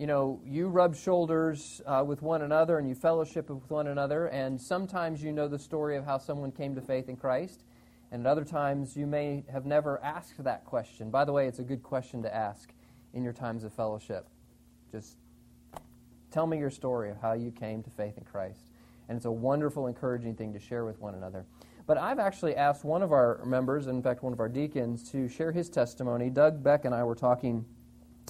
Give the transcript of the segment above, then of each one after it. you know, you rub shoulders with one another and you fellowship with one another, and sometimes you know the story of how someone came to faith in Christ, and at other times you may have never asked that question. By the way, it's a good question to ask in your times of fellowship. Just tell me your story of how you came to faith in Christ. And it's a wonderful, encouraging thing to share with one another. But I've actually asked one of our members, in fact, one of our deacons, to share his testimony. Doug Beck and I were talking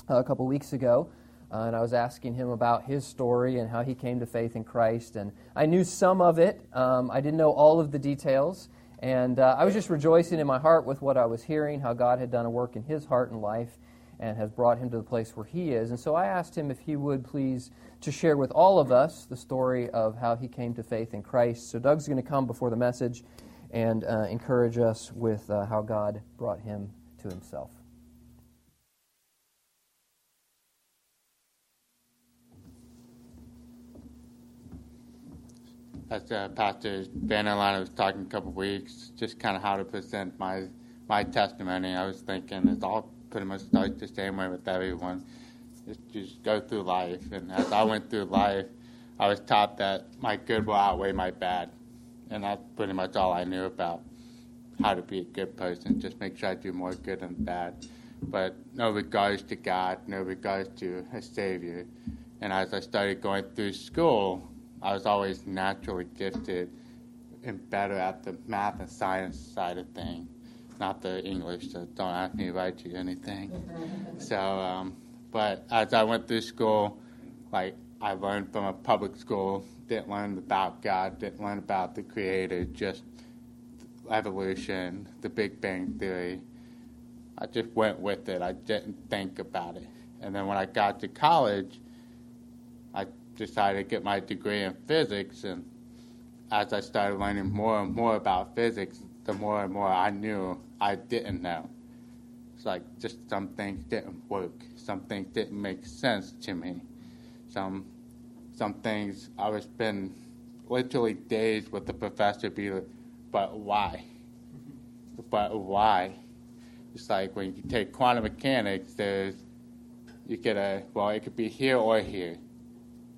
a couple weeks ago, and I was asking him about his story and how he came to faith in Christ. And I knew some of it. I didn't know all of the details. And I was just rejoicing in my heart with what I was hearing, how God had done a work in his heart and life and has brought him to the place where he is. And so I asked him if he would please to share with all of us the story of how he came to faith in Christ. So Doug's going to come before the message and encourage us with how God brought him to himself. As Pastor Van Allen was talking a couple weeks, just kind of how to present my testimony, I was thinking it's all pretty much starts the same way with everyone. Just go through life. And as I went through life, I was taught that my good will outweigh my bad. And that's pretty much all I knew about how to be a good person. Just make sure I do more good than bad. But no regards to God, no regards to a Savior. And as I started going through school, I was always naturally gifted and better at the math and science side of things. Not the English, so don't ask me to write you anything. So, but as I went through school, like, I learned from a public school, didn't learn about God, didn't learn about the Creator, just evolution, the Big Bang Theory. I just went with it. I didn't think about it. And then when I got to college, I decided to get my degree in physics, and as I started learning more and more about physics, the more and more I knew I didn't know. It's like just some things didn't work. Some things didn't make sense to me. Some things I would spend literally days with the professor be like, but why? But why? It's like when you take quantum mechanics, it could be here or here.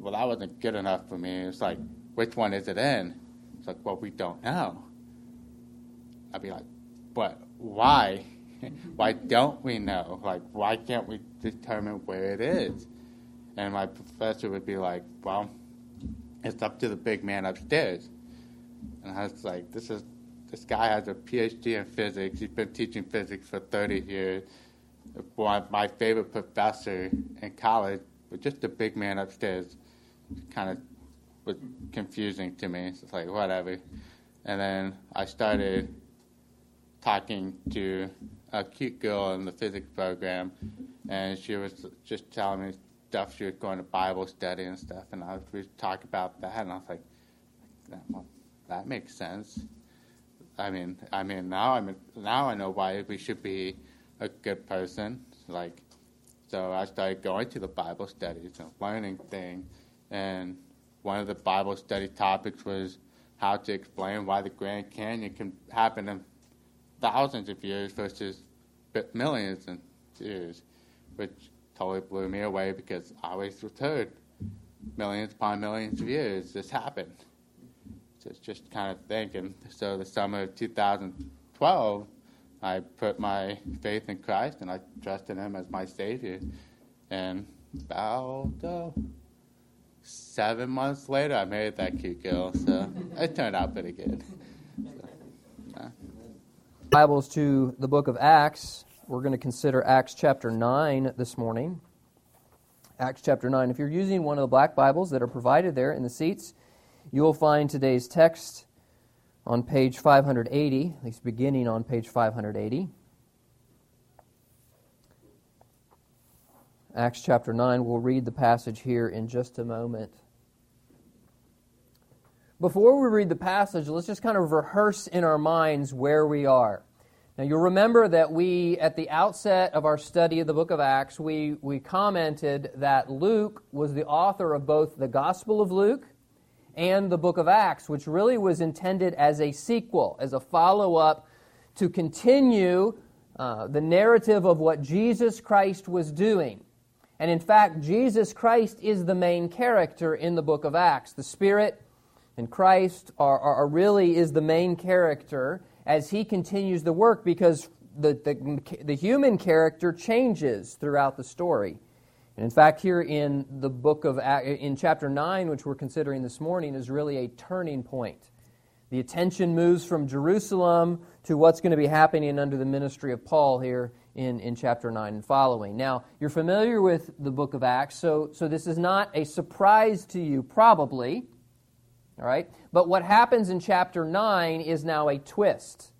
Well, that wasn't good enough for me. It's like, which one is it in? It's like, well, we don't know. I'd be like, but why? Why don't we know? Like, why can't we determine where it is? And my professor would be like, well, it's up to the big man upstairs. And I was like, this guy has a PhD in physics. He's been teaching physics for 30 years. My favorite professor in college was just the big man upstairs. Kind of was confusing to me. So it's like, whatever. And then I started talking to a cute girl in the physics program, and she was just telling me stuff. She was going to Bible study and stuff, and we would talk about that, and I was like, that makes sense. Now I know why we should be a good person. So I started going to the Bible studies and learning things, and one of the Bible study topics was how to explain why the Grand Canyon can happen in thousands of years versus millions of years, which totally blew me away because I always was told millions upon millions of years this happened. So it's just kind of thinking. So the summer of 2012, I put my faith in Christ and I trusted him as my Savior. And about 7 months later, I married that cute girl, so it turned out pretty good. So, Bibles to the book of Acts. We're going to consider Acts chapter 9 this morning. Acts chapter 9. If you're using one of the black Bibles that are provided there in the seats, you will find today's text on page 580, at least beginning on page 580. Acts chapter 9, we'll read the passage here in just a moment. Before we read the passage, let's just kind of rehearse in our minds where we are. Now, you'll remember that we, at the outset of our study of the book of Acts, we commented that Luke was the author of both the Gospel of Luke and the book of Acts, which really was intended as a sequel, as a follow-up to continue the narrative of what Jesus Christ was doing. And in fact, Jesus Christ is the main character in the book of Acts. The Spirit and Christ are really is the main character as he continues the work, because the human character changes throughout the story. And in fact, here in the book of in chapter 9, which we're considering this morning, is really a turning point. The attention moves from Jerusalem to what's going to be happening under the ministry of Paul here in chapter 9 and following. Now, you're familiar with the book of Acts, so this is not a surprise to you, probably. All right? But what happens in chapter 9 is now a twist.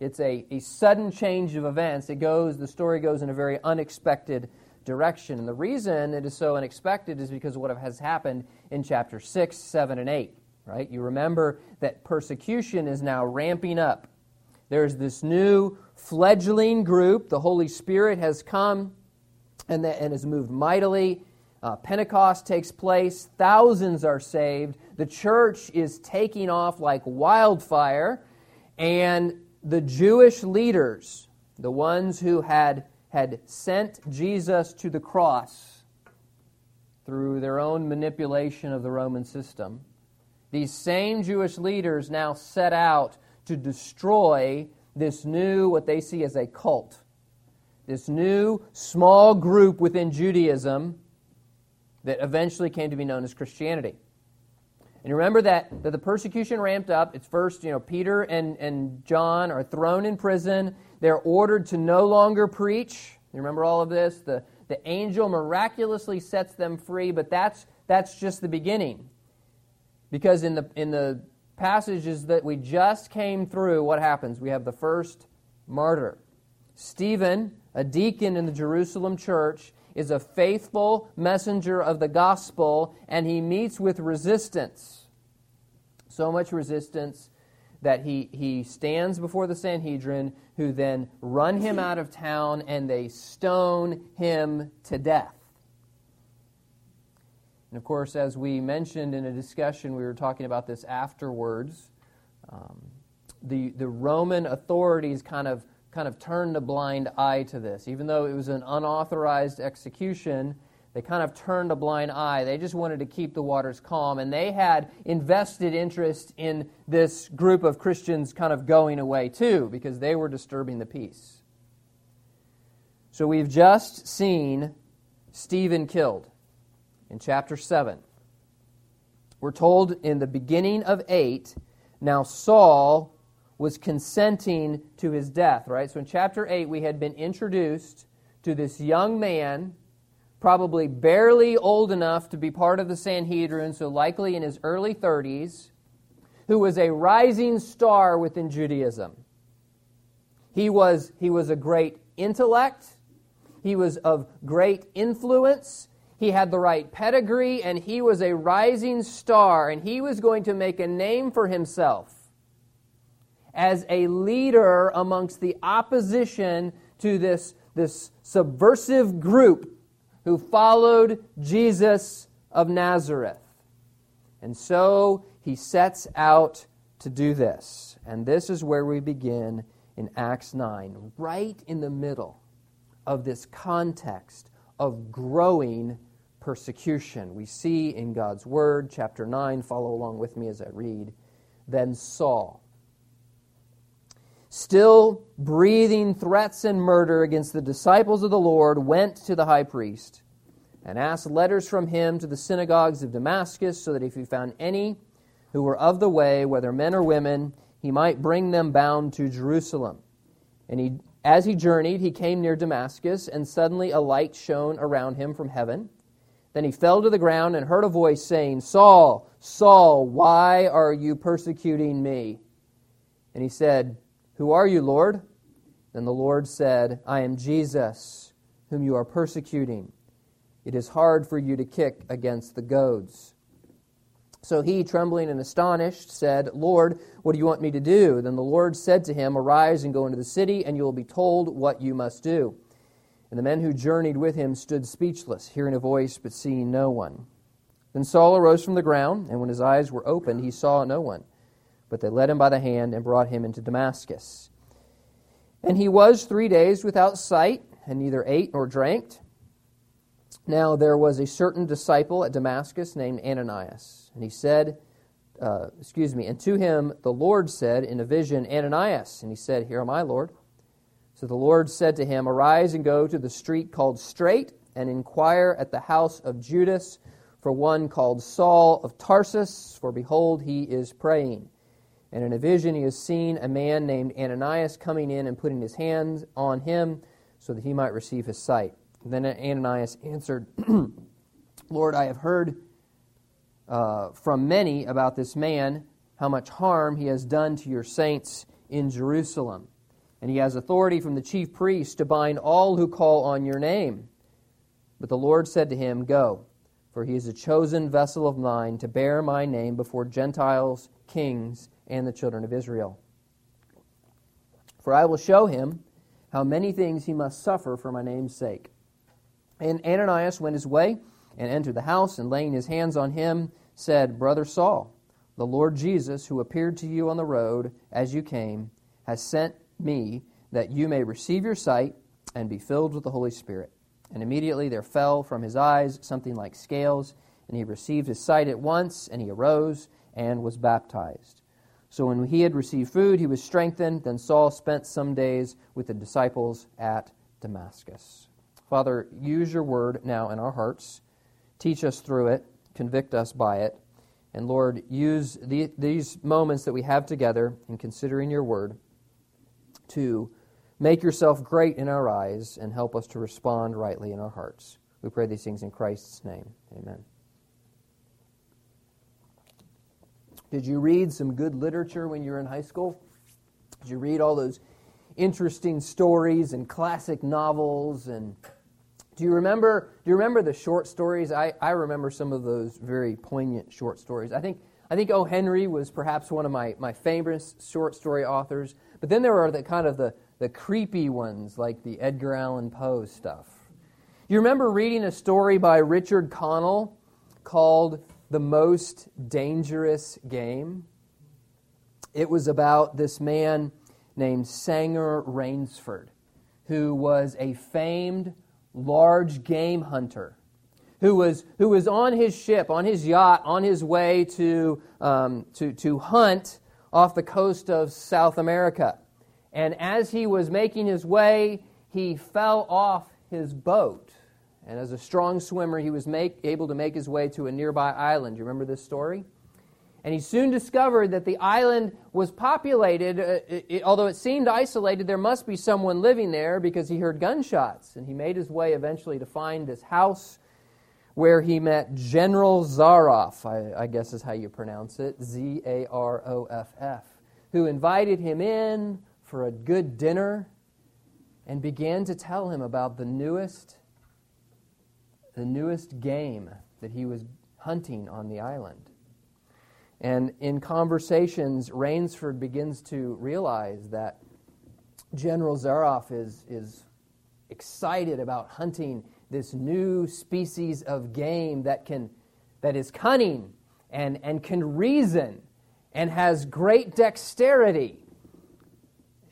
It's a sudden change of events. The story goes in a very unexpected direction. And the reason it is so unexpected is because of what has happened in chapter 6, 7, and 8, right? You remember that persecution is now ramping up. There's this new fledgling group. The Holy Spirit has come and has moved mightily. Pentecost takes place. Thousands are saved. The church is taking off like wildfire. And the Jewish leaders, the ones who had sent Jesus to the cross through their own manipulation of the Roman system, these same Jewish leaders now set out to destroy this new, what they see as a cult, this new small group within Judaism that eventually came to be known as Christianity. And remember that the persecution ramped up. It's first, Peter and John are thrown in prison. They're ordered to no longer preach. You remember all of this? The angel miraculously sets them free, but that's just the beginning. Because in the passages that we just came through, what happens? We have the first martyr. Stephen, a deacon in the Jerusalem church, is a faithful messenger of the gospel, and he meets with resistance. So much resistance that he stands before the Sanhedrin, who then run him out of town, and they stone him to death. And of course, as we mentioned in a discussion, we were talking about this afterwards, the Roman authorities kind of turned a blind eye to this. Even though it was an unauthorized execution, they kind of turned a blind eye. They just wanted to keep the waters calm, and they had invested interest in this group of Christians kind of going away too, because they were disturbing the peace. So we've just seen Stephen killed in chapter 7. We're told in the beginning of 8, now Saul was consenting to his death, right? So in chapter 8, we had been introduced to this young man, probably barely old enough to be part of the Sanhedrin, so likely in his early 30s, who was a rising star within Judaism. He was a great intellect. He was of great influence. He had the right pedigree, and he was a rising star, and he was going to make a name for himself as a leader amongst the opposition to this subversive group who followed Jesus of Nazareth. And so he sets out to do this. And this is where we begin in Acts 9, right in the middle of this context of growing persecution. We see in God's Word, chapter 9, follow along with me as I read, then Saul, still breathing threats and murder against the disciples of the Lord, went to the high priest and asked letters from him to the synagogues of Damascus, so that if he found any who were of the way, whether men or women, he might bring them bound to Jerusalem. And as he journeyed, he came near Damascus, and suddenly a light shone around him from heaven. Then he fell to the ground and heard a voice saying, "Saul, Saul, why are you persecuting me?" And he said, "Who are you, Lord?" Then the Lord said, "I am Jesus, whom you are persecuting. It is hard for you to kick against the goads." So he, trembling and astonished, said, "Lord, what do you want me to do?" Then the Lord said to him, "Arise and go into the city, and you will be told what you must do." And the men who journeyed with him stood speechless, hearing a voice but seeing no one. Then Saul arose from the ground, and when his eyes were opened, he saw no one. But they led him by the hand and brought him into Damascus. And he was 3 days without sight, and neither ate nor drank. Now there was a certain disciple at Damascus named Ananias, and and to him the Lord said in a vision, Ananias, and he said, Here am I, Lord. So the Lord said to him, Arise and go to the street called Straight, and inquire at the house of Judas for one called Saul of Tarsus, for behold, he is praying. And in a vision he has seen a man named Ananias coming in and putting his hands on him so that he might receive his sight. And then Ananias answered, Lord, I have heard from many about this man, how much harm he has done to your saints in Jerusalem. And he has authority from the chief priests to bind all who call on your name. But the Lord said to him, Go, for he is a chosen vessel of mine to bear my name before Gentiles, kings, and the children of Israel. For I will show him how many things he must suffer for my name's sake. And Ananias went his way and entered the house, and laying his hands on him, said, Brother Saul, the Lord Jesus, who appeared to you on the road as you came, has sent me that you may receive your sight and be filled with the Holy Spirit. And immediately there fell from his eyes something like scales, and he received his sight at once, and he arose and was baptized. So when he had received food, he was strengthened. Then Saul spent some days with the disciples at Damascus. Father, use your word now in our hearts. Teach us through it. Convict us by it. And Lord, use these moments that we have together in considering your word to make yourself great in our eyes and help us to respond rightly in our hearts. We pray these things in Christ's name. Amen. Did you read some good literature when you were in high school? Did you read all those interesting stories and classic novels? And do you remember the short stories? I remember some of those very poignant short stories. I think O. Henry was perhaps one of my famous short story authors. But then there are the creepy ones, like the Edgar Allan Poe stuff. You remember reading a story by Richard Connell called The Most Dangerous Game? It was about this man named Sanger Rainsford, who was a famed large game hunter, who was on his ship, on his yacht, on his way to hunt off the coast of South America. And as he was making his way, he fell off his boat. And as a strong swimmer, he was able to make his way to a nearby island. You remember this story? And he soon discovered that the island was populated. Although it seemed isolated, there must be someone living there because he heard gunshots. And he made his way eventually to find this house where he met General Zaroff, I guess is how you pronounce it, Z-A-R-O-F-F, who invited him in for a good dinner, and began to tell him about the newest game that he was hunting on the island. And in conversations, Rainsford begins to realize that General Zaroff is excited about hunting this new species of game that is cunning and can reason and has great dexterity.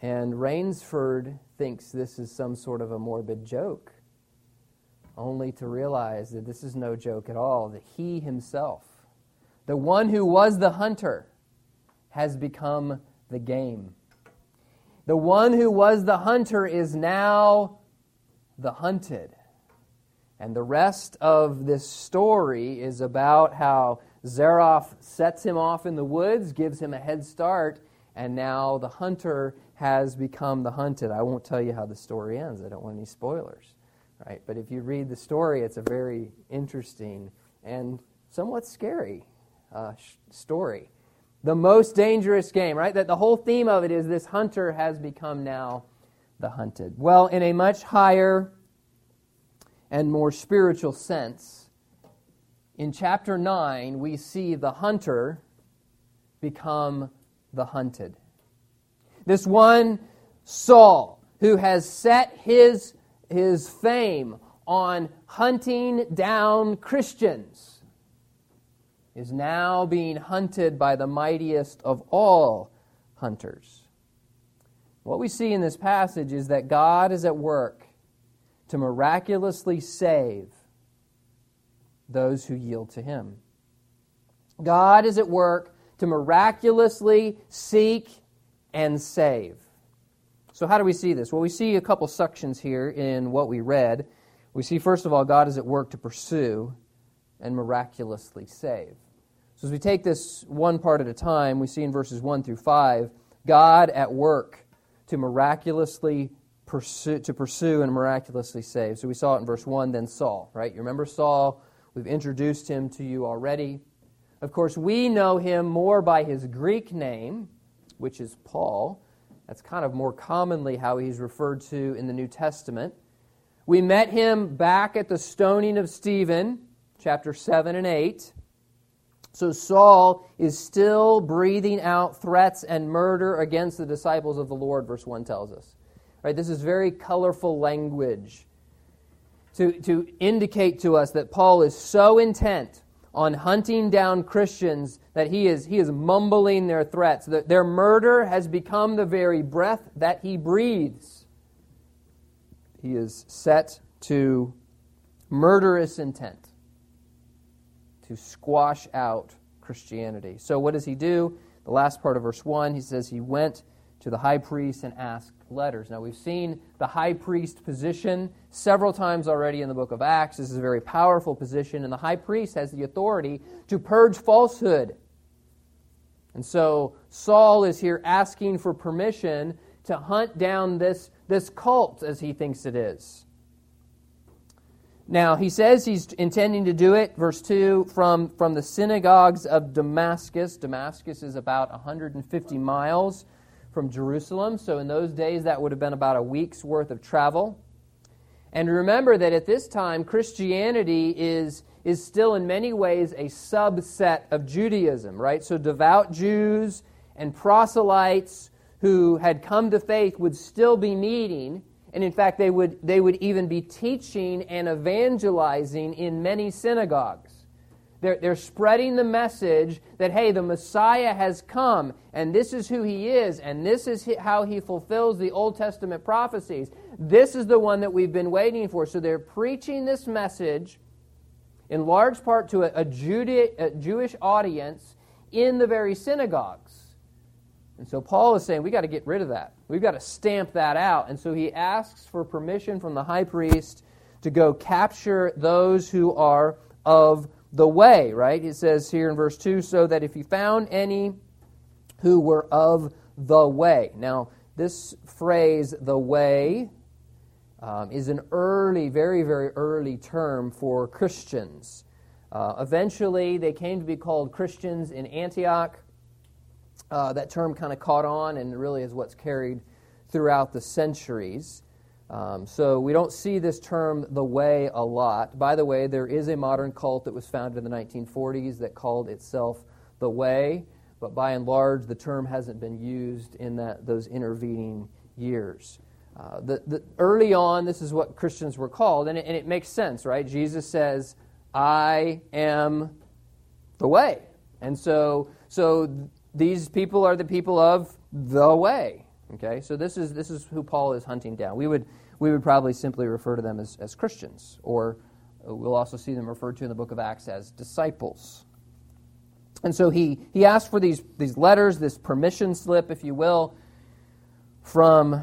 And Rainsford thinks this is some sort of a morbid joke, only to realize that this is no joke at all, that he himself, the one who was the hunter, has become the game. The one who was the hunter is now the hunted. And the rest of this story is about how Zaroff sets him off in the woods, gives him a head start, and now the hunter has become the hunted. I won't tell you how the story ends. I don't want any spoilers, right? But if you read the story, it's a very interesting and somewhat scary story. The most dangerous game, right? That the whole theme of it is this hunter has become now the hunted. Well, in a much higher and more spiritual sense, in chapter 9, we see the hunter become the hunted. This one Saul, who has set his fame on hunting down Christians, is now being hunted by the mightiest of all hunters. What we see in this passage is that God is at work to miraculously save those who yield to him. God is at work to miraculously seek and save. So how do we see this? Well, we see a couple sections here in what we read. We see, first of all, God is at work to pursue and miraculously save. So as we take this one part at a time, we see in verses 1 through 5, God at work to miraculously pursue and miraculously save. So we saw it in verse 1, then Saul, right? You remember Saul? We've introduced him to you already. Of course, we know him more by his Greek name, which is Paul. That's kind of more commonly how he's referred to in the New Testament. We met him back at the stoning of Stephen, chapter 7 and 8. So Saul is still breathing out threats and murder against the disciples of the Lord, verse 1 tells us. Right, this is very colorful language to indicate to us that Paul is so intent on hunting down Christians that he is mumbling their threats. Their murder has become the very breath that he breathes. He is set to murderous intent to squash out Christianity. So what does he do? The last part of verse 1, he says he went to the high priest and asked letters. Now, we've seen the high priest position several times already in the book of Acts. This is a very powerful position, and the high priest has the authority to purge falsehood. And so Saul is here asking for permission to hunt down this cult, as he thinks it is. Now, he says he's intending to do it, verse 2, from the synagogues of Damascus. Damascus is about 150 miles from Jerusalem. So in those days, that would have been about a week's worth of travel. And remember that at this time, Christianity is still in many ways a subset of Judaism, right? So devout Jews and proselytes who had come to faith would still be meeting, and in fact, they would even be teaching and evangelizing in many synagogues. They're spreading the message that, hey, the Messiah has come, and this is who he is, and this is how he fulfills the Old Testament prophecies. This is the one that we've been waiting for. So they're preaching this message in large part to a Jewish audience in the very synagogues. And so Paul is saying, we've got to get rid of that. We've got to stamp that out. And so he asks for permission from the high priest to go capture those who are of the way, right? It says here in verse 2, so that if he found any who were of the way. Now, this phrase, the way, is an early, very, very early term for Christians. Eventually, they came to be called Christians in Antioch. That term kind of caught on and really is what's carried throughout the centuries. So we don't see this term, the way, a lot. By the way, there is a modern cult that was founded in the 1940s that called itself the Way, but by and large, the term hasn't been used in those intervening years. Early on, this is what Christians were called, and it makes sense, right? Jesus says, I am the way. And so these people are the people of the way. Okay, so this is who Paul is hunting down. We would probably simply refer to them as Christians, or we'll also see them referred to in the book of Acts as disciples. And so he asked for these letters, this permission slip, if you will, from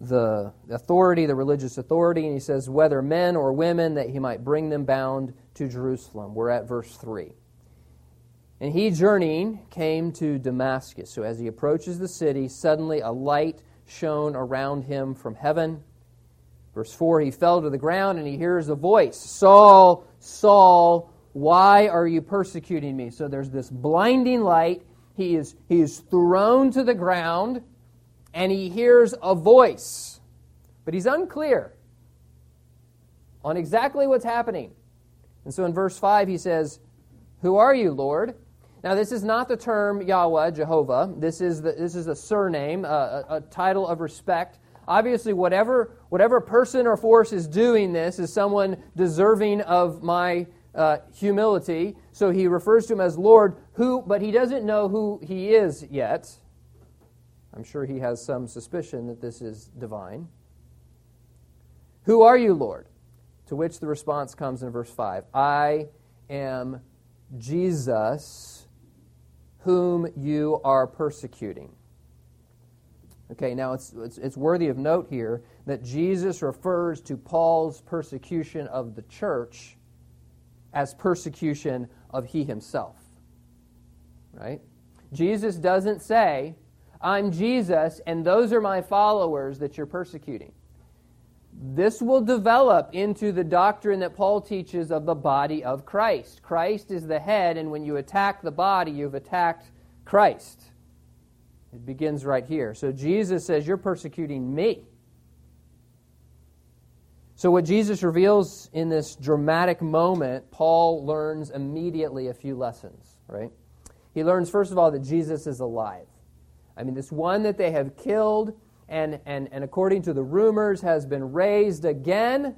the authority, the religious authority, and he says, whether men or women, that he might bring them bound to Jerusalem. We're at verse 3. And he, journeying, came to Damascus. So as he approaches the city, suddenly a light shone around him from heaven. Verse 4, he fell to the ground and he hears a voice, Saul, Saul, why are you persecuting me? So there's this blinding light. He is thrown to the ground and he hears a voice. But he's unclear on exactly what's happening. And so in verse 5 he says, who are you, Lord? Now, this is not the term Yahweh, Jehovah. This is a surname, a title of respect. Obviously, whatever person or force is doing this is someone deserving of my humility. So he refers to him as Lord, but he doesn't know who he is yet. I'm sure he has some suspicion that this is divine. Who are you, Lord? To which the response comes in verse 5. I am Jesus whom you are persecuting. Okay, now it's worthy of note here that Jesus refers to Paul's persecution of the church as persecution of he himself, right? Jesus doesn't say, I'm Jesus, and those are my followers that you're persecuting. This will develop into the doctrine that Paul teaches of the body of Christ. Christ is the head, and when you attack the body, you've attacked Christ. It begins right here. So Jesus says, you're persecuting me. So what Jesus reveals in this dramatic moment, Paul learns immediately a few lessons, right? He learns, first of all, that Jesus is alive. I mean, this one that they have killed and according to the rumors has been raised again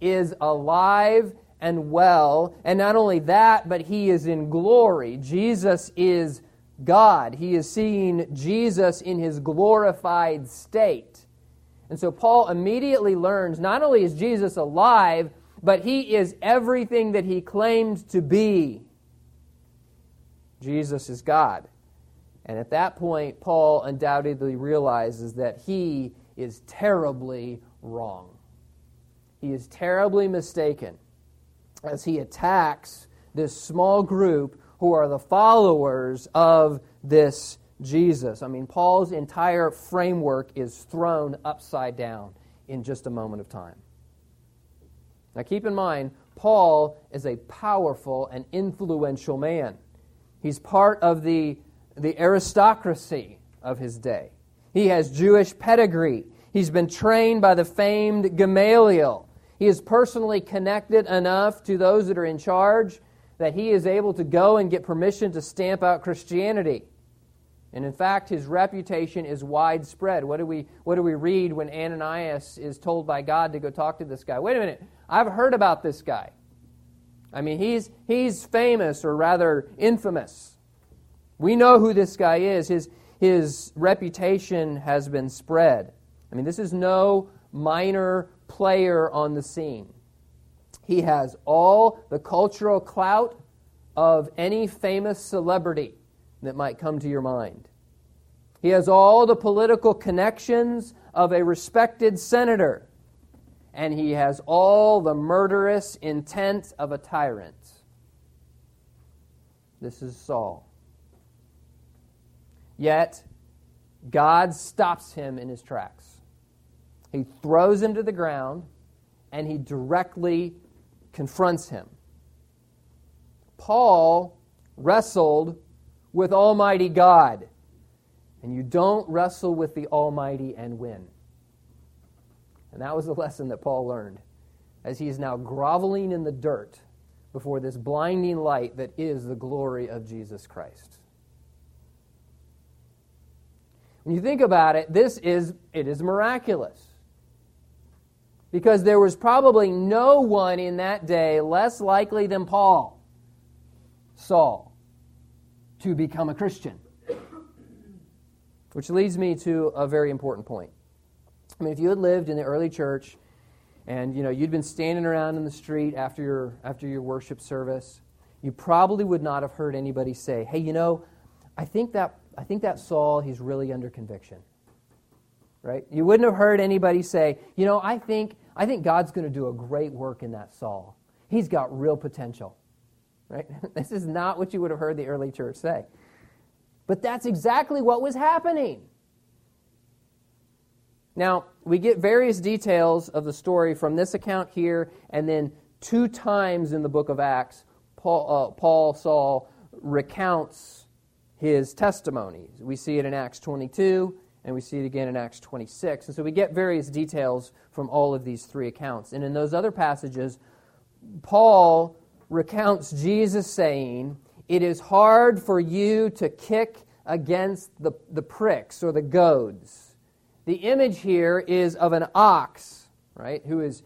is alive and well. And not only that, but he is in glory. Jesus is God. He is seeing Jesus in his glorified state. And so Paul immediately learns not only is Jesus alive, but he is everything that he claimed to be. Jesus is God. And at that point, Paul undoubtedly realizes that he is terribly wrong. He is terribly mistaken as he attacks this small group who are the followers of this Jesus. I mean, Paul's entire framework is thrown upside down in just a moment of time. Now keep in mind, Paul is a powerful and influential man. He's part of the aristocracy of his day. He has Jewish pedigree. He's been trained by the famed Gamaliel. He is personally connected enough to those that are in charge that he is able to go and get permission to stamp out Christianity. And in fact, his reputation is widespread. What do we read when Ananias is told by God to go talk to this guy? Wait a minute, I've heard about this guy. I mean, he's famous, or rather infamous. We know who this guy is. His reputation has been spread. I mean, this is no minor player on the scene. He has all the cultural clout of any famous celebrity that might come to your mind. He has all the political connections of a respected senator, and he has all the murderous intent of a tyrant. This is Saul. Yet, God stops him in his tracks. He throws him to the ground, and he directly confronts him. Paul wrestled with Almighty God. And you don't wrestle with the Almighty and win. And that was the lesson that Paul learned as he is now groveling in the dirt before this blinding light that is the glory of Jesus Christ. When you think about it, it is miraculous. Because there was probably no one in that day less likely than Paul, Saul, to become a Christian. Which leads me to a very important point. I mean, if you had lived in the early church and, you know, you'd been standing around in the street after your worship service, you probably would not have heard anybody say, hey, you know, I think that Saul, he's really under conviction. Right? You wouldn't have heard anybody say, you know, I think God's going to do a great work in that Saul. He's got real potential. Right? This is not what you would have heard the early church say. But that's exactly what was happening. Now, we get various details of the story from this account here, and then two times in the book of Acts, Saul recounts his testimony. We see it in Acts 22, and we see it again in Acts 26. And so we get various details from all of these three accounts. And in those other passages, Paul recounts Jesus saying, it is hard for you to kick against the pricks or the goads. The image here is of an ox, right, who is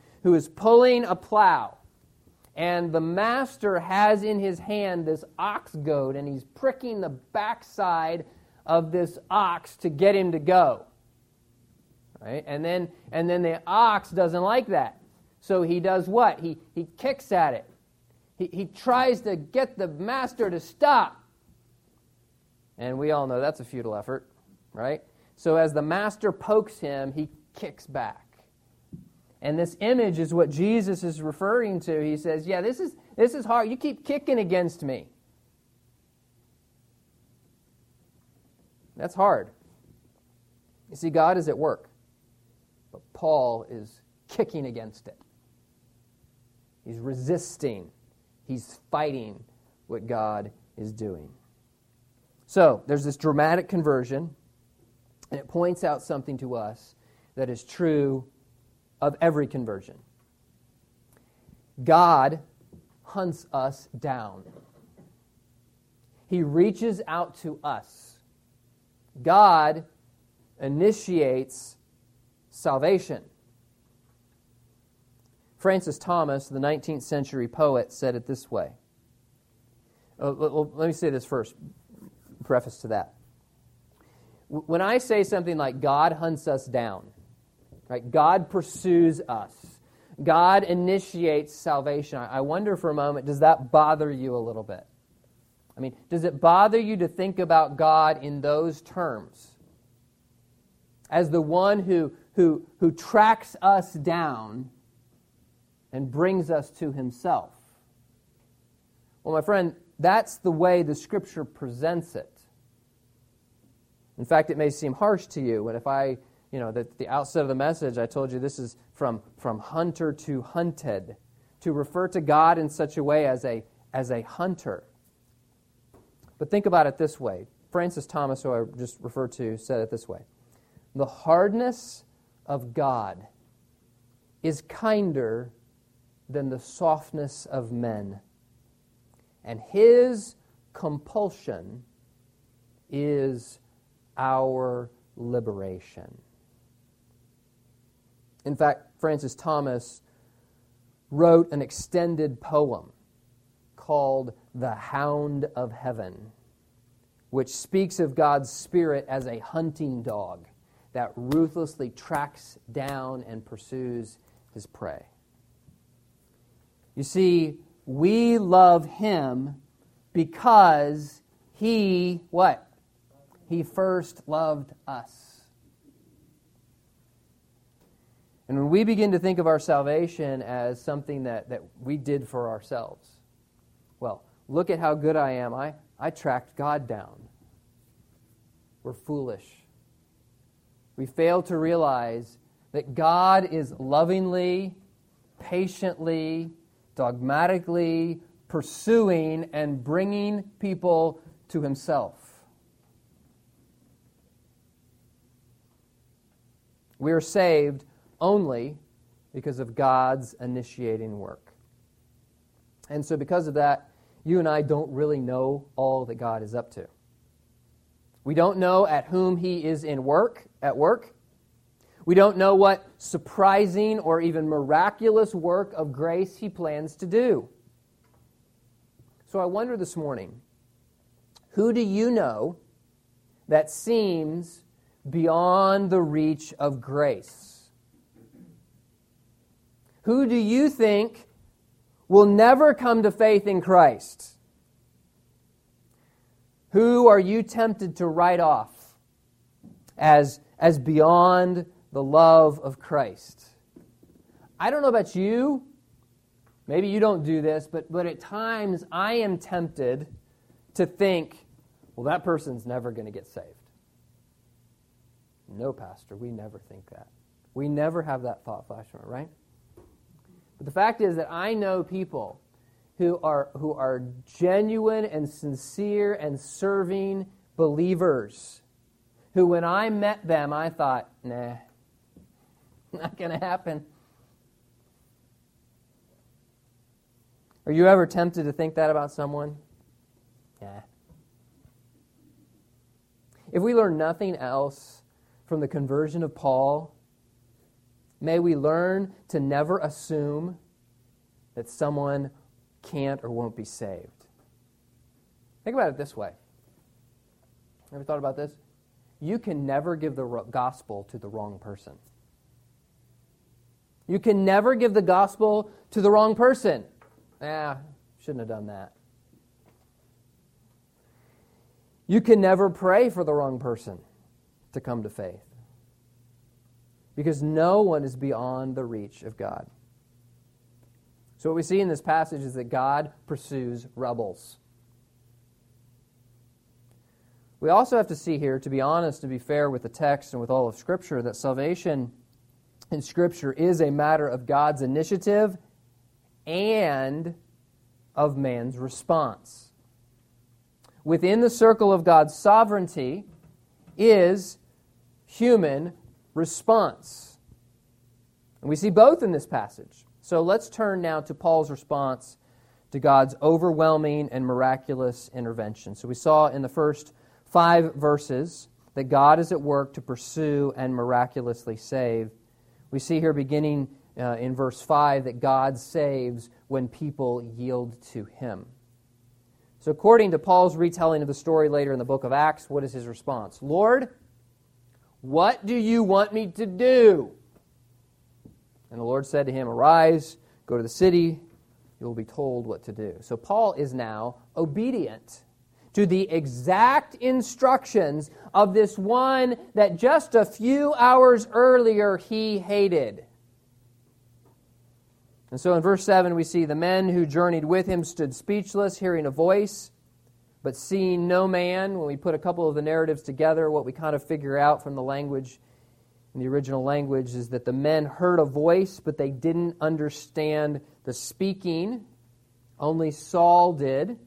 pulling a plow. And the master has in his hand this ox goad, and he's pricking the backside of this ox to get him to go. Right? And then the ox doesn't like that. So he does what? He kicks at it. He tries to get the master to stop. And we all know that's a futile effort, right? So as the master pokes him, he kicks back. And this image is what Jesus is referring to. He says, yeah, this is hard. You keep kicking against me. That's hard. You see, God is at work. But Paul is kicking against it. He's resisting. He's fighting what God is doing. So there's this dramatic conversion, and it points out something to us that is true of every conversion. God hunts us down. He reaches out to us. God initiates salvation. Francis Thomas, the 19th century poet, said it this way. Let me say this first, preface to that. When I say something like God hunts us down, right? God pursues us. God initiates salvation. I wonder for a moment, does that bother you a little bit? I mean, does it bother you to think about God in those terms? As the one who tracks us down and brings us to himself. Well, my friend, that's the way the Scripture presents it. In fact, it may seem harsh to you, but if I, at the outset of the message, I told you this is from hunter to hunted, to refer to God in such a way as a hunter. But think about it this way. Francis Thomas, who I just referred to, said it this way. The hardness of God is kinder than the softness of men, and his compulsion is our liberation. In fact, Francis Thomas wrote an extended poem called The Hound of Heaven, which speaks of God's Spirit as a hunting dog that ruthlessly tracks down and pursues his prey. You see, we love him because he, what? He first loved us. And when we begin to think of our salvation as something that we did for ourselves, well, look at how good I am. I tracked God down. We're foolish. We fail to realize that God is lovingly, patiently, dogmatically pursuing and bringing people to himself. We are saved only because of God's initiating work. And so because of that, you and I don't really know all that God is up to. We don't know at whom he is at work. We don't know what surprising or even miraculous work of grace he plans to do. So I wonder this morning, who do you know that seems beyond the reach of grace? Who do you think will never come to faith in Christ? Who are you tempted to write off as beyond the love of Christ? I don't know about you. Maybe you don't do this, but at times I am tempted to think, well, that person's never going to get saved. No, Pastor, we never think that. We never have that thought flash, right? But the fact is that I know people who are genuine and sincere and serving believers who, when I met them, I thought, nah, not going to happen. Are you ever tempted to think that about someone? Nah. If we learn nothing else from the conversion of Paul, may we learn to never assume that someone can't or won't be saved. Think about it this way. Ever thought about this? You can never give the gospel to the wrong person. You can never give the gospel to the wrong person. Shouldn't have done that. You can never pray for the wrong person to come to faith, because no one is beyond the reach of God. So what we see in this passage is that God pursues rebels. We also have to see here, to be honest, to be fair with the text and with all of Scripture, that salvation in Scripture is a matter of God's initiative and of man's response. Within the circle of God's sovereignty is human response. And we see both in this passage. So let's turn now to Paul's response to God's overwhelming and miraculous intervention. So we saw in the first 5 verses that God is at work to pursue and miraculously save. We see here beginning in verse 5 that God saves when people yield to Him. So according to Paul's retelling of the story later in the book of Acts, what is his response? Lord, what do you want me to do? And the Lord said to him, arise, go to the city, you will be told what to do. So Paul is now obedient to the exact instructions of this one that just a few hours earlier he hated. And so in verse 7 we see the men who journeyed with him stood speechless, hearing a voice, but seeing no man. When we put a couple of the narratives together, what we kind of figure out from the language, in the original language, is that the men heard a voice, but they didn't understand the speaking. Only Saul did.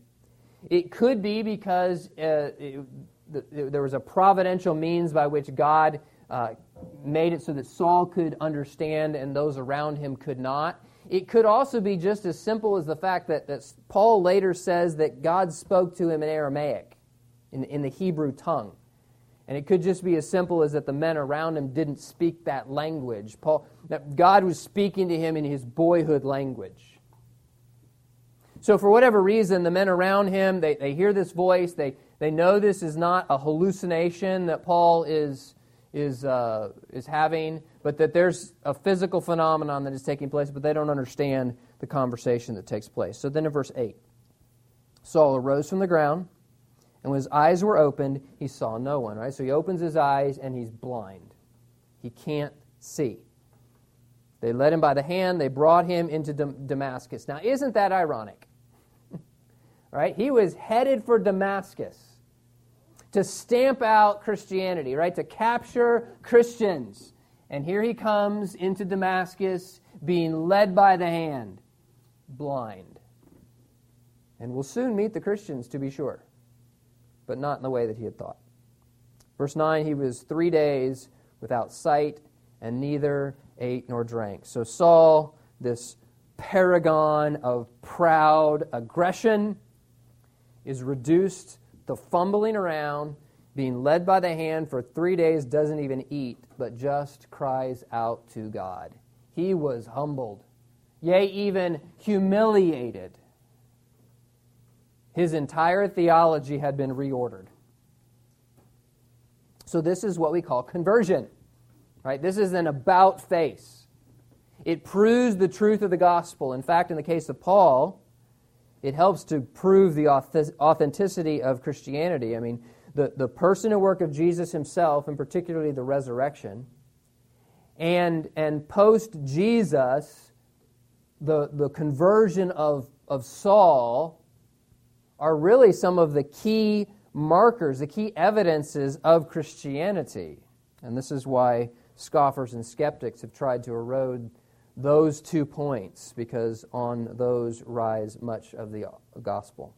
It could be because there was a providential means by which God made it so that Saul could understand and those around him could not. It could also be just as simple as the fact that Paul later says that God spoke to him in Aramaic, in the Hebrew tongue. And it could just be as simple as that the men around him didn't speak that language. That God was speaking to him in his boyhood language. So for whatever reason, the men around him, they hear this voice. They know this is not a hallucination that Paul is having, but that there's a physical phenomenon that is taking place, but they don't understand the conversation that takes place. So then in verse 8, Saul arose from the ground, and when his eyes were opened, he saw no one, right? So he opens his eyes, and he's blind. He can't see. They led him by the hand. They brought him into Damascus. Now, isn't that ironic? Right? He was headed for Damascus to stamp out Christianity, right? To capture Christians. And here he comes into Damascus, being led by the hand, blind. And we'll soon meet the Christians, to be sure, but not in the way that he had thought. Verse 9, he was 3 days without sight, and neither ate nor drank. So Saul, this paragon of proud aggression, is reduced to fumbling around, being led by the hand for 3 days, doesn't even eat, but just cries out to God. He was humbled, yea, even humiliated. His entire theology had been reordered. So this is what we call conversion. Right? This is an about face. It proves the truth of the gospel. In fact, in the case of Paul, it helps to prove the authenticity of Christianity. I mean, the person and work of Jesus himself, and particularly the resurrection, and post-Jesus, the conversion of Saul, are really some of the key markers, the key evidences of Christianity. And this is why scoffers and skeptics have tried to erode those 2 points, because on those rise much of the gospel.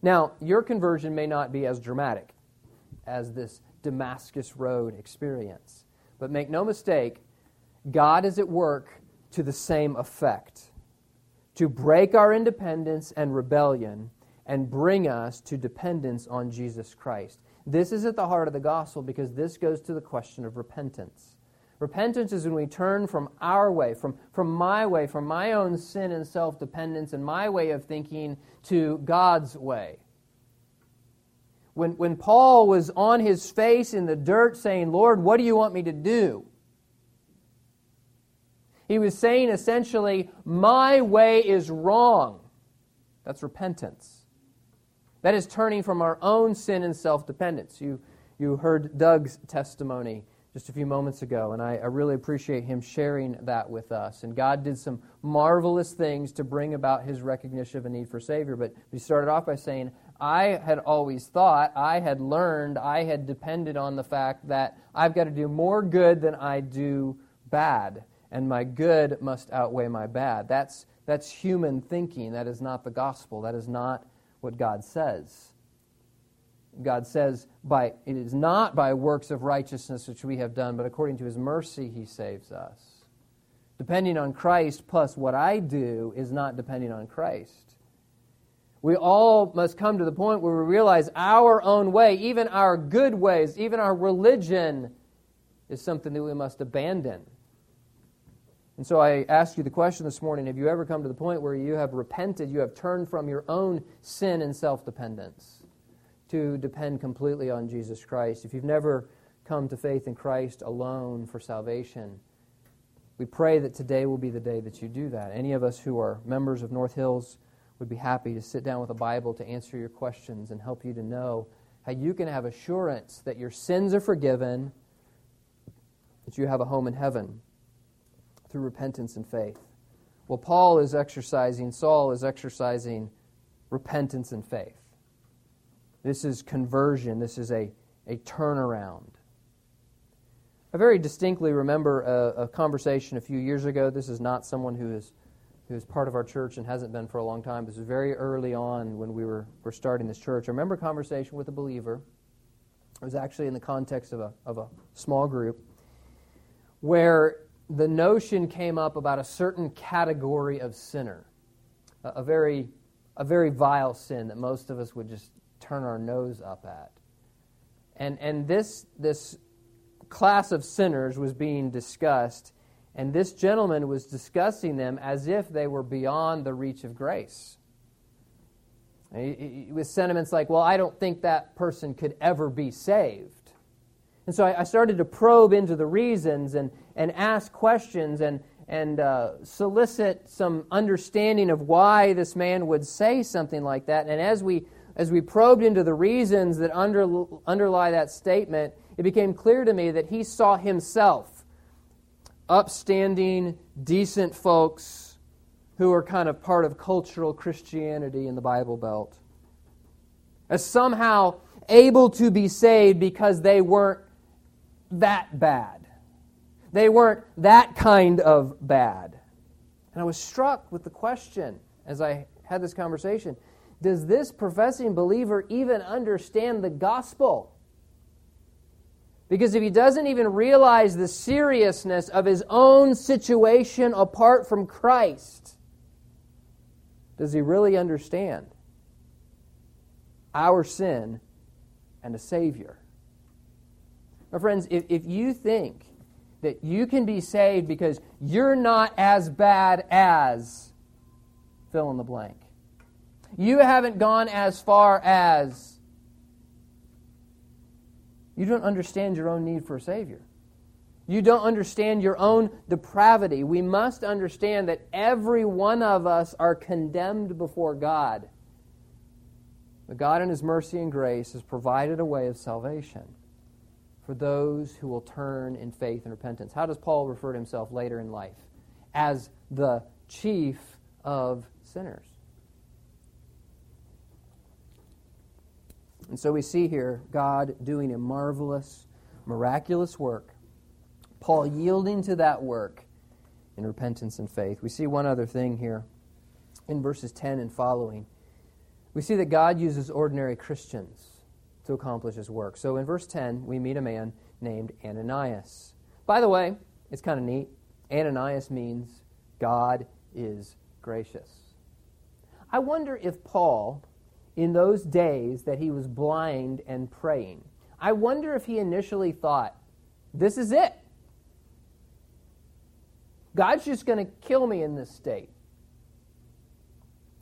Now, your conversion may not be as dramatic as this Damascus Road experience, but make no mistake, God is at work to the same effect, to break our independence and rebellion and bring us to dependence on Jesus Christ. This is at the heart of the gospel, because this goes to the question of repentance. Repentance is when we turn from our way, from my way, from my own sin and self-dependence and my way of thinking to God's way. When Paul was on his face in the dirt saying, Lord, what do you want me to do? He was saying essentially, my way is wrong. That's repentance. That is turning from our own sin and self-dependence. You heard Doug's testimony just a few moments ago, and I really appreciate him sharing that with us. And God did some marvelous things to bring about his recognition of a need for a Savior. But he started off by saying, I had always thought, I had learned, I had depended on the fact that I've got to do more good than I do bad, and my good must outweigh my bad. That's human thinking. That is not the gospel. That is not what God says. God says, it is not by works of righteousness which we have done, but according to his mercy he saves us. Depending on Christ plus what I do is not depending on Christ. We all must come to the point where we realize our own way, even our good ways, even our religion, is something that we must abandon. And so I ask you the question this morning, have you ever come to the point where you have repented, you have turned from your own sin and self-dependence to depend completely on Jesus Christ? If you've never come to faith in Christ alone for salvation, we pray that today will be the day that you do that. Any of us who are members of North Hills would be happy to sit down with a Bible to answer your questions and help you to know how you can have assurance that your sins are forgiven, that you have a home in heaven through repentance and faith. Well, Saul is exercising repentance and faith. This is conversion. This is a turnaround. I very distinctly remember a conversation a few years ago. This is not someone who is part of our church and hasn't been for a long time. This was very early on when we were starting this church. I remember a conversation with a believer. It was actually in the context of a small group where the notion came up about a certain category of sinner, a very vile sin that most of us would just turn our nose up at. And this class of sinners was being discussed, and this gentleman was discussing them as if they were beyond the reach of grace. With sentiments like, well, I don't think that person could ever be saved. And so I started to probe into the reasons and ask questions and solicit some understanding of why this man would say something like that. And as we probed into the reasons that underlie that statement, it became clear to me that he saw himself upstanding, decent folks who are kind of part of cultural Christianity in the Bible Belt as somehow able to be saved because they weren't that bad. They weren't that kind of bad. And I was struck with the question as I had this conversation, does this professing believer even understand the gospel? Because if he doesn't even realize the seriousness of his own situation apart from Christ, does he really understand our sin and a Savior? My friends, if you think that you can be saved because you're not as bad as fill in the blank, you haven't gone as far as, you don't understand your own need for a Savior. You don't understand your own depravity. We must understand that every one of us are condemned before God. But God in His mercy and grace has provided a way of salvation for those who will turn in faith and repentance. How does Paul refer to himself later in life? As the chief of sinners. And so we see here God doing a marvelous, miraculous work, Paul yielding to that work in repentance and faith. We see one other thing here in verses 10 and following. We see that God uses ordinary Christians to accomplish His work. So in verse 10, we meet a man named Ananias. By the way, it's kind of neat. Ananias means God is gracious. I wonder if Paul, in those days that he was blind and praying, I wonder if he initially thought, this is it. God's just going to kill me in this state.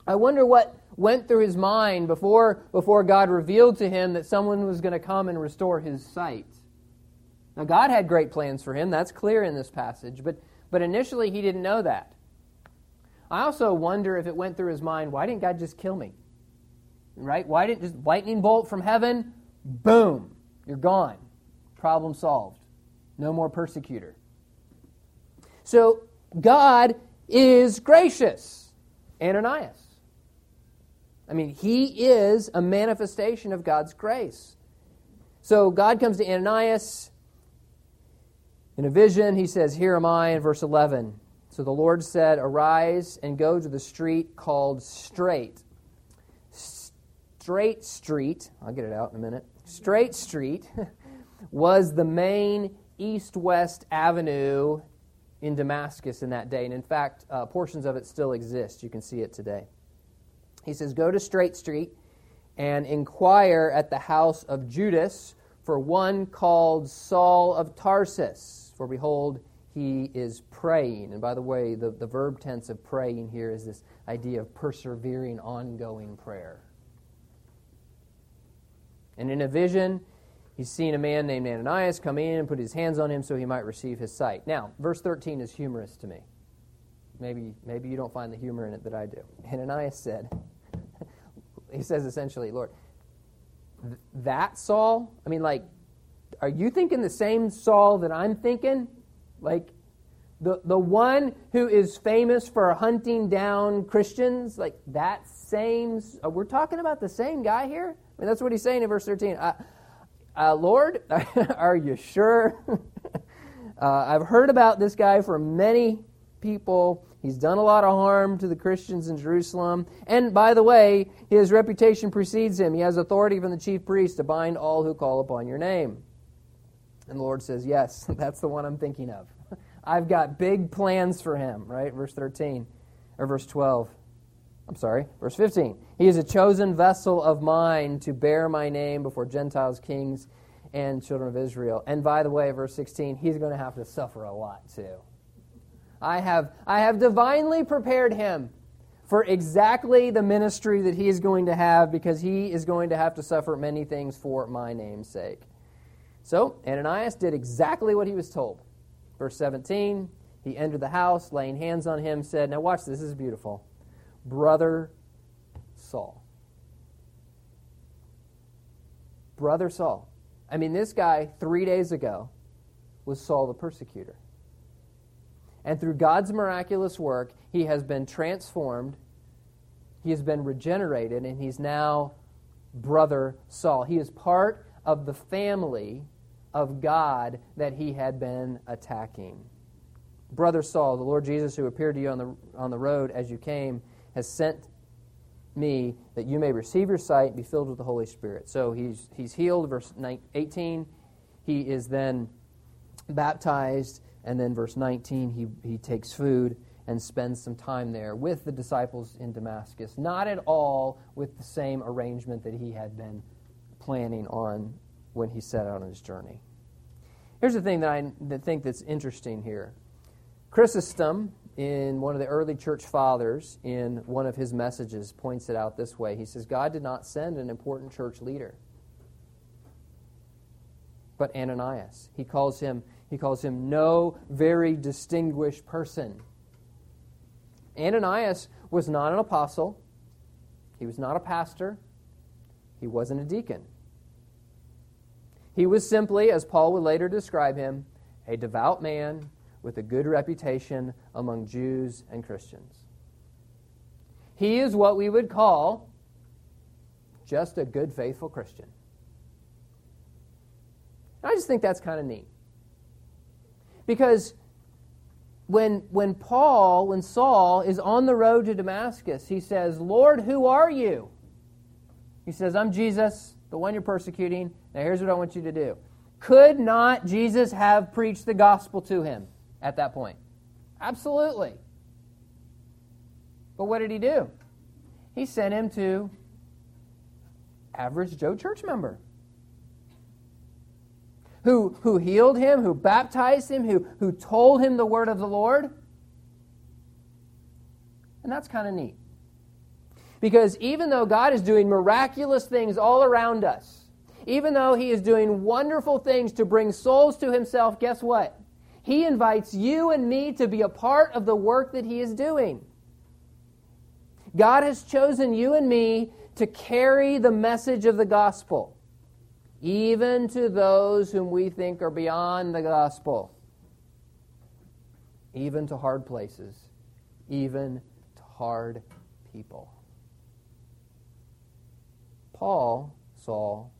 I wonder what went through his mind before God revealed to him that someone was going to come and restore his sight. Now, God had great plans for him. That's clear in this passage. But But initially, he didn't know that. I also wonder if it went through his mind, why didn't God just kill me? Right? Why didn't just lightning bolt from heaven, boom, you're gone. Problem solved. No more persecutor. So God is gracious. Ananias. I mean, he is a manifestation of God's grace. So God comes to Ananias in a vision. He says, here am I, in verse 11. So the Lord said, arise and go to the street called Straight. Straight Street, I'll get it out in a minute. Straight Street was the main east-west avenue in Damascus in that day. And in fact, portions of it still exist. You can see it today. He says, go to Straight Street and inquire at the house of Judas for one called Saul of Tarsus. For behold, he is praying. And by the way, the verb tense of praying here is this idea of persevering, ongoing prayer. And in a vision, he's seen a man named Ananias come in and put his hands on him so he might receive his sight. Now, verse 13 is humorous to me. Maybe you don't find the humor in it that I do. Ananias said, he says essentially, Lord, that Saul? I mean, like, are you thinking the same Saul that I'm thinking? Like, the one who is famous for hunting down Christians? Like, that same, we're talking about the same guy here? I mean, that's what he's saying in verse 13. Lord, are you sure? I've heard about this guy from many people. He's done a lot of harm to the Christians in Jerusalem. And by the way, his reputation precedes him. He has authority from the chief priest to bind all who call upon your name. And the Lord says, yes, that's the one I'm thinking of. I've got big plans for him, right? Verse 13, or verse 12. I'm sorry, verse 15. He is a chosen vessel of mine to bear my name before Gentiles, kings, and children of Israel. And by the way, verse 16, he's going to have to suffer a lot too. I have divinely prepared him for exactly the ministry that he is going to have, because he is going to have to suffer many things for my name's sake. So Ananias did exactly what he was told. Verse 17, he entered the house, laying hands on him, said, now watch this, this is beautiful. Brother Saul. Brother Saul. I mean, this guy 3 days ago was Saul the persecutor. And through God's miraculous work, he has been transformed, he has been regenerated, and he's now Brother Saul. He is part of the family of God that he had been attacking. Brother Saul, the Lord Jesus who appeared to you on the road as you came, has sent me that you may receive your sight and be filled with the Holy Spirit. So he's healed, verse 18. He is then baptized, and then verse 19, he takes food and spends some time there with the disciples in Damascus, not at all with the same arrangement that he had been planning on when he set out on his journey. Here's the thing that I think that's interesting here. Chrysostom, in one of the early church fathers, in one of his messages, points it out this way. He says, God did not send an important church leader, but Ananias. He calls him no very distinguished person. Ananias was not an apostle. He was not a pastor. He wasn't a deacon. He was simply, as Paul would later describe him, a devout man with a good reputation among Jews and Christians. He is what we would call just a good, faithful Christian. And I just think that's kind of neat. Because when Saul is on the road to Damascus, he says, Lord, who are you? He says, I'm Jesus, the one you're persecuting. Now here's what I want you to do. Could not Jesus have preached the gospel to him at that point? Absolutely. But what did he do? He sent him to average Joe church member who healed him, who baptized him, who told him the word of the Lord. And that's kind of neat. Because even though God is doing miraculous things all around us, even though he is doing wonderful things to bring souls to himself, guess what? He invites you and me to be a part of the work that He is doing. God has chosen you and me to carry the message of the gospel, even to those whom we think are beyond the gospel, even to hard places, even to hard people. Paul, Saul,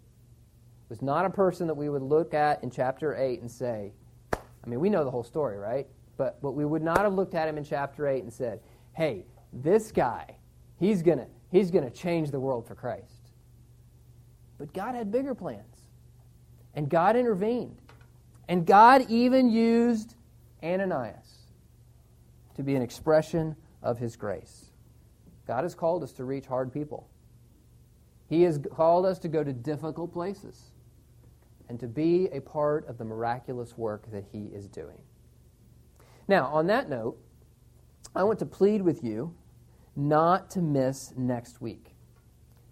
was not a person that we would look at in chapter 8 and say, I mean, we know the whole story, right? But we would not have looked at him in chapter 8 and said, hey, this guy, he's gonna change the world for Christ. But God had bigger plans, and God intervened, and God even used Ananias to be an expression of His grace. God has called us to reach hard people. He has called us to go to difficult places and to be a part of the miraculous work that He is doing. Now, on that note, I want to plead with you not to miss next week.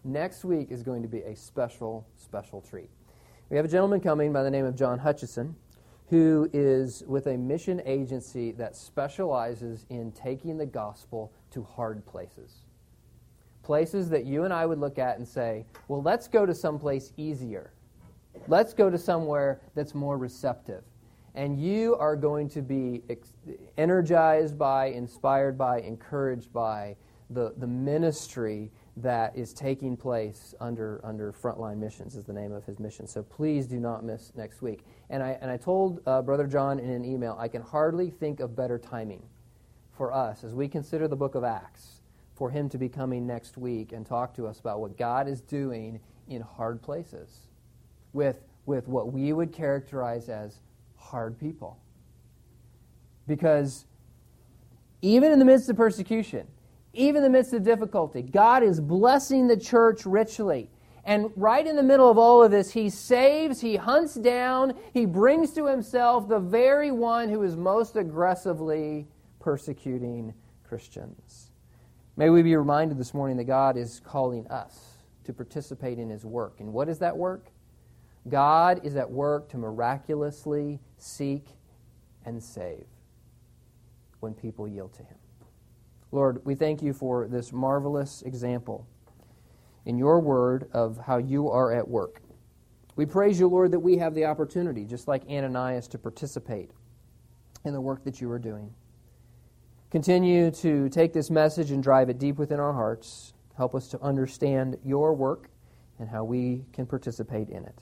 Next week is going to be a special, special treat. We have a gentleman coming by the name of John Hutchison, who is with a mission agency that specializes in taking the gospel to hard places. Places that you and I would look at and say, well, let's go to someplace easier. Let's go to somewhere that's more receptive. And you are going to be energized by, inspired by, encouraged by the ministry that is taking place under Frontline Missions is the name of his mission. So please do not miss next week. And I told Brother John in an email, I can hardly think of better timing for us as we consider the book of Acts for him to be coming next week and talk to us about what God is doing in hard places with what we would characterize as hard people. Because even in the midst of persecution, even in the midst of difficulty, God is blessing the church richly. And right in the middle of all of this, He saves, He hunts down, He brings to Himself the very one who is most aggressively persecuting Christians. May we be reminded this morning that God is calling us to participate in His work. And what is that work? God is at work to miraculously seek and save when people yield to Him. Lord, we thank You for this marvelous example in Your word of how You are at work. We praise You, Lord, that we have the opportunity, just like Ananias, to participate in the work that You are doing. Continue to take this message and drive it deep within our hearts. Help us to understand Your work and how we can participate in it.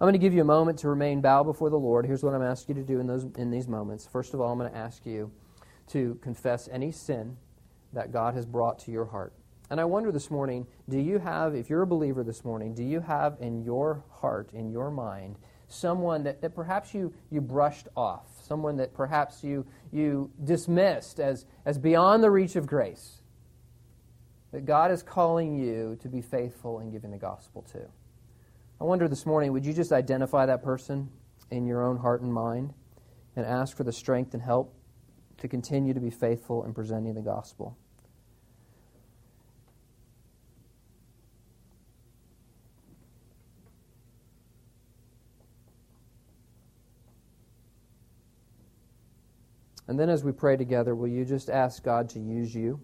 I'm going to give you a moment to remain bowed before the Lord. Here's what I'm asking you to do in these moments. First of all, I'm going to ask you to confess any sin that God has brought to your heart. And I wonder this morning, do you have, if you're a believer this morning, do you have in your heart, in your mind, someone that perhaps you brushed off, someone that perhaps you dismissed as beyond the reach of grace, that God is calling you to be faithful in giving the gospel to? I wonder this morning, would you just identify that person in your own heart and mind and ask for the strength and help to continue to be faithful in presenting the gospel? And then as we pray together, will you just ask God to use you,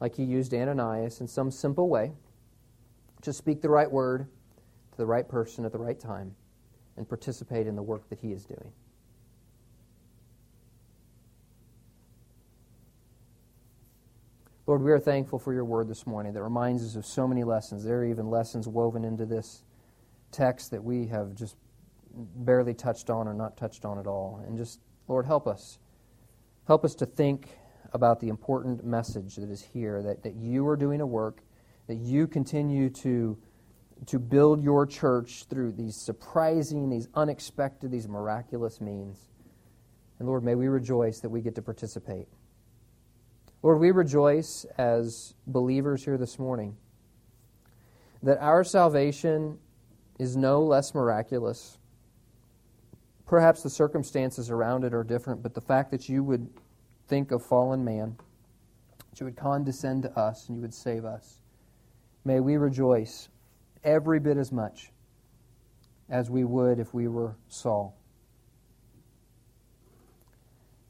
like He used Ananias, in some simple way, to speak the right word to the right person at the right time and participate in the work that He is doing? Lord, we are thankful for Your word this morning that reminds us of so many lessons. There are even lessons woven into this text that we have just barely touched on or not touched on at all. And just, Lord, help us. Help us to think about the important message that is here, that You are doing a work, that You continue to build Your church through these surprising, these unexpected, these miraculous means. And Lord, may we rejoice that we get to participate. Lord, we rejoice as believers here this morning that our salvation is no less miraculous. Perhaps the circumstances around it are different, but the fact that You would think of fallen man, that You would condescend to us and You would save us, may we rejoice every bit as much as we would if we were Saul.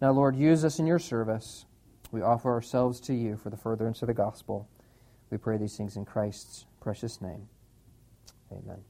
Now, Lord, use us in your service. We offer ourselves to you for the furtherance of the gospel. We pray these things in Christ's precious name. Amen.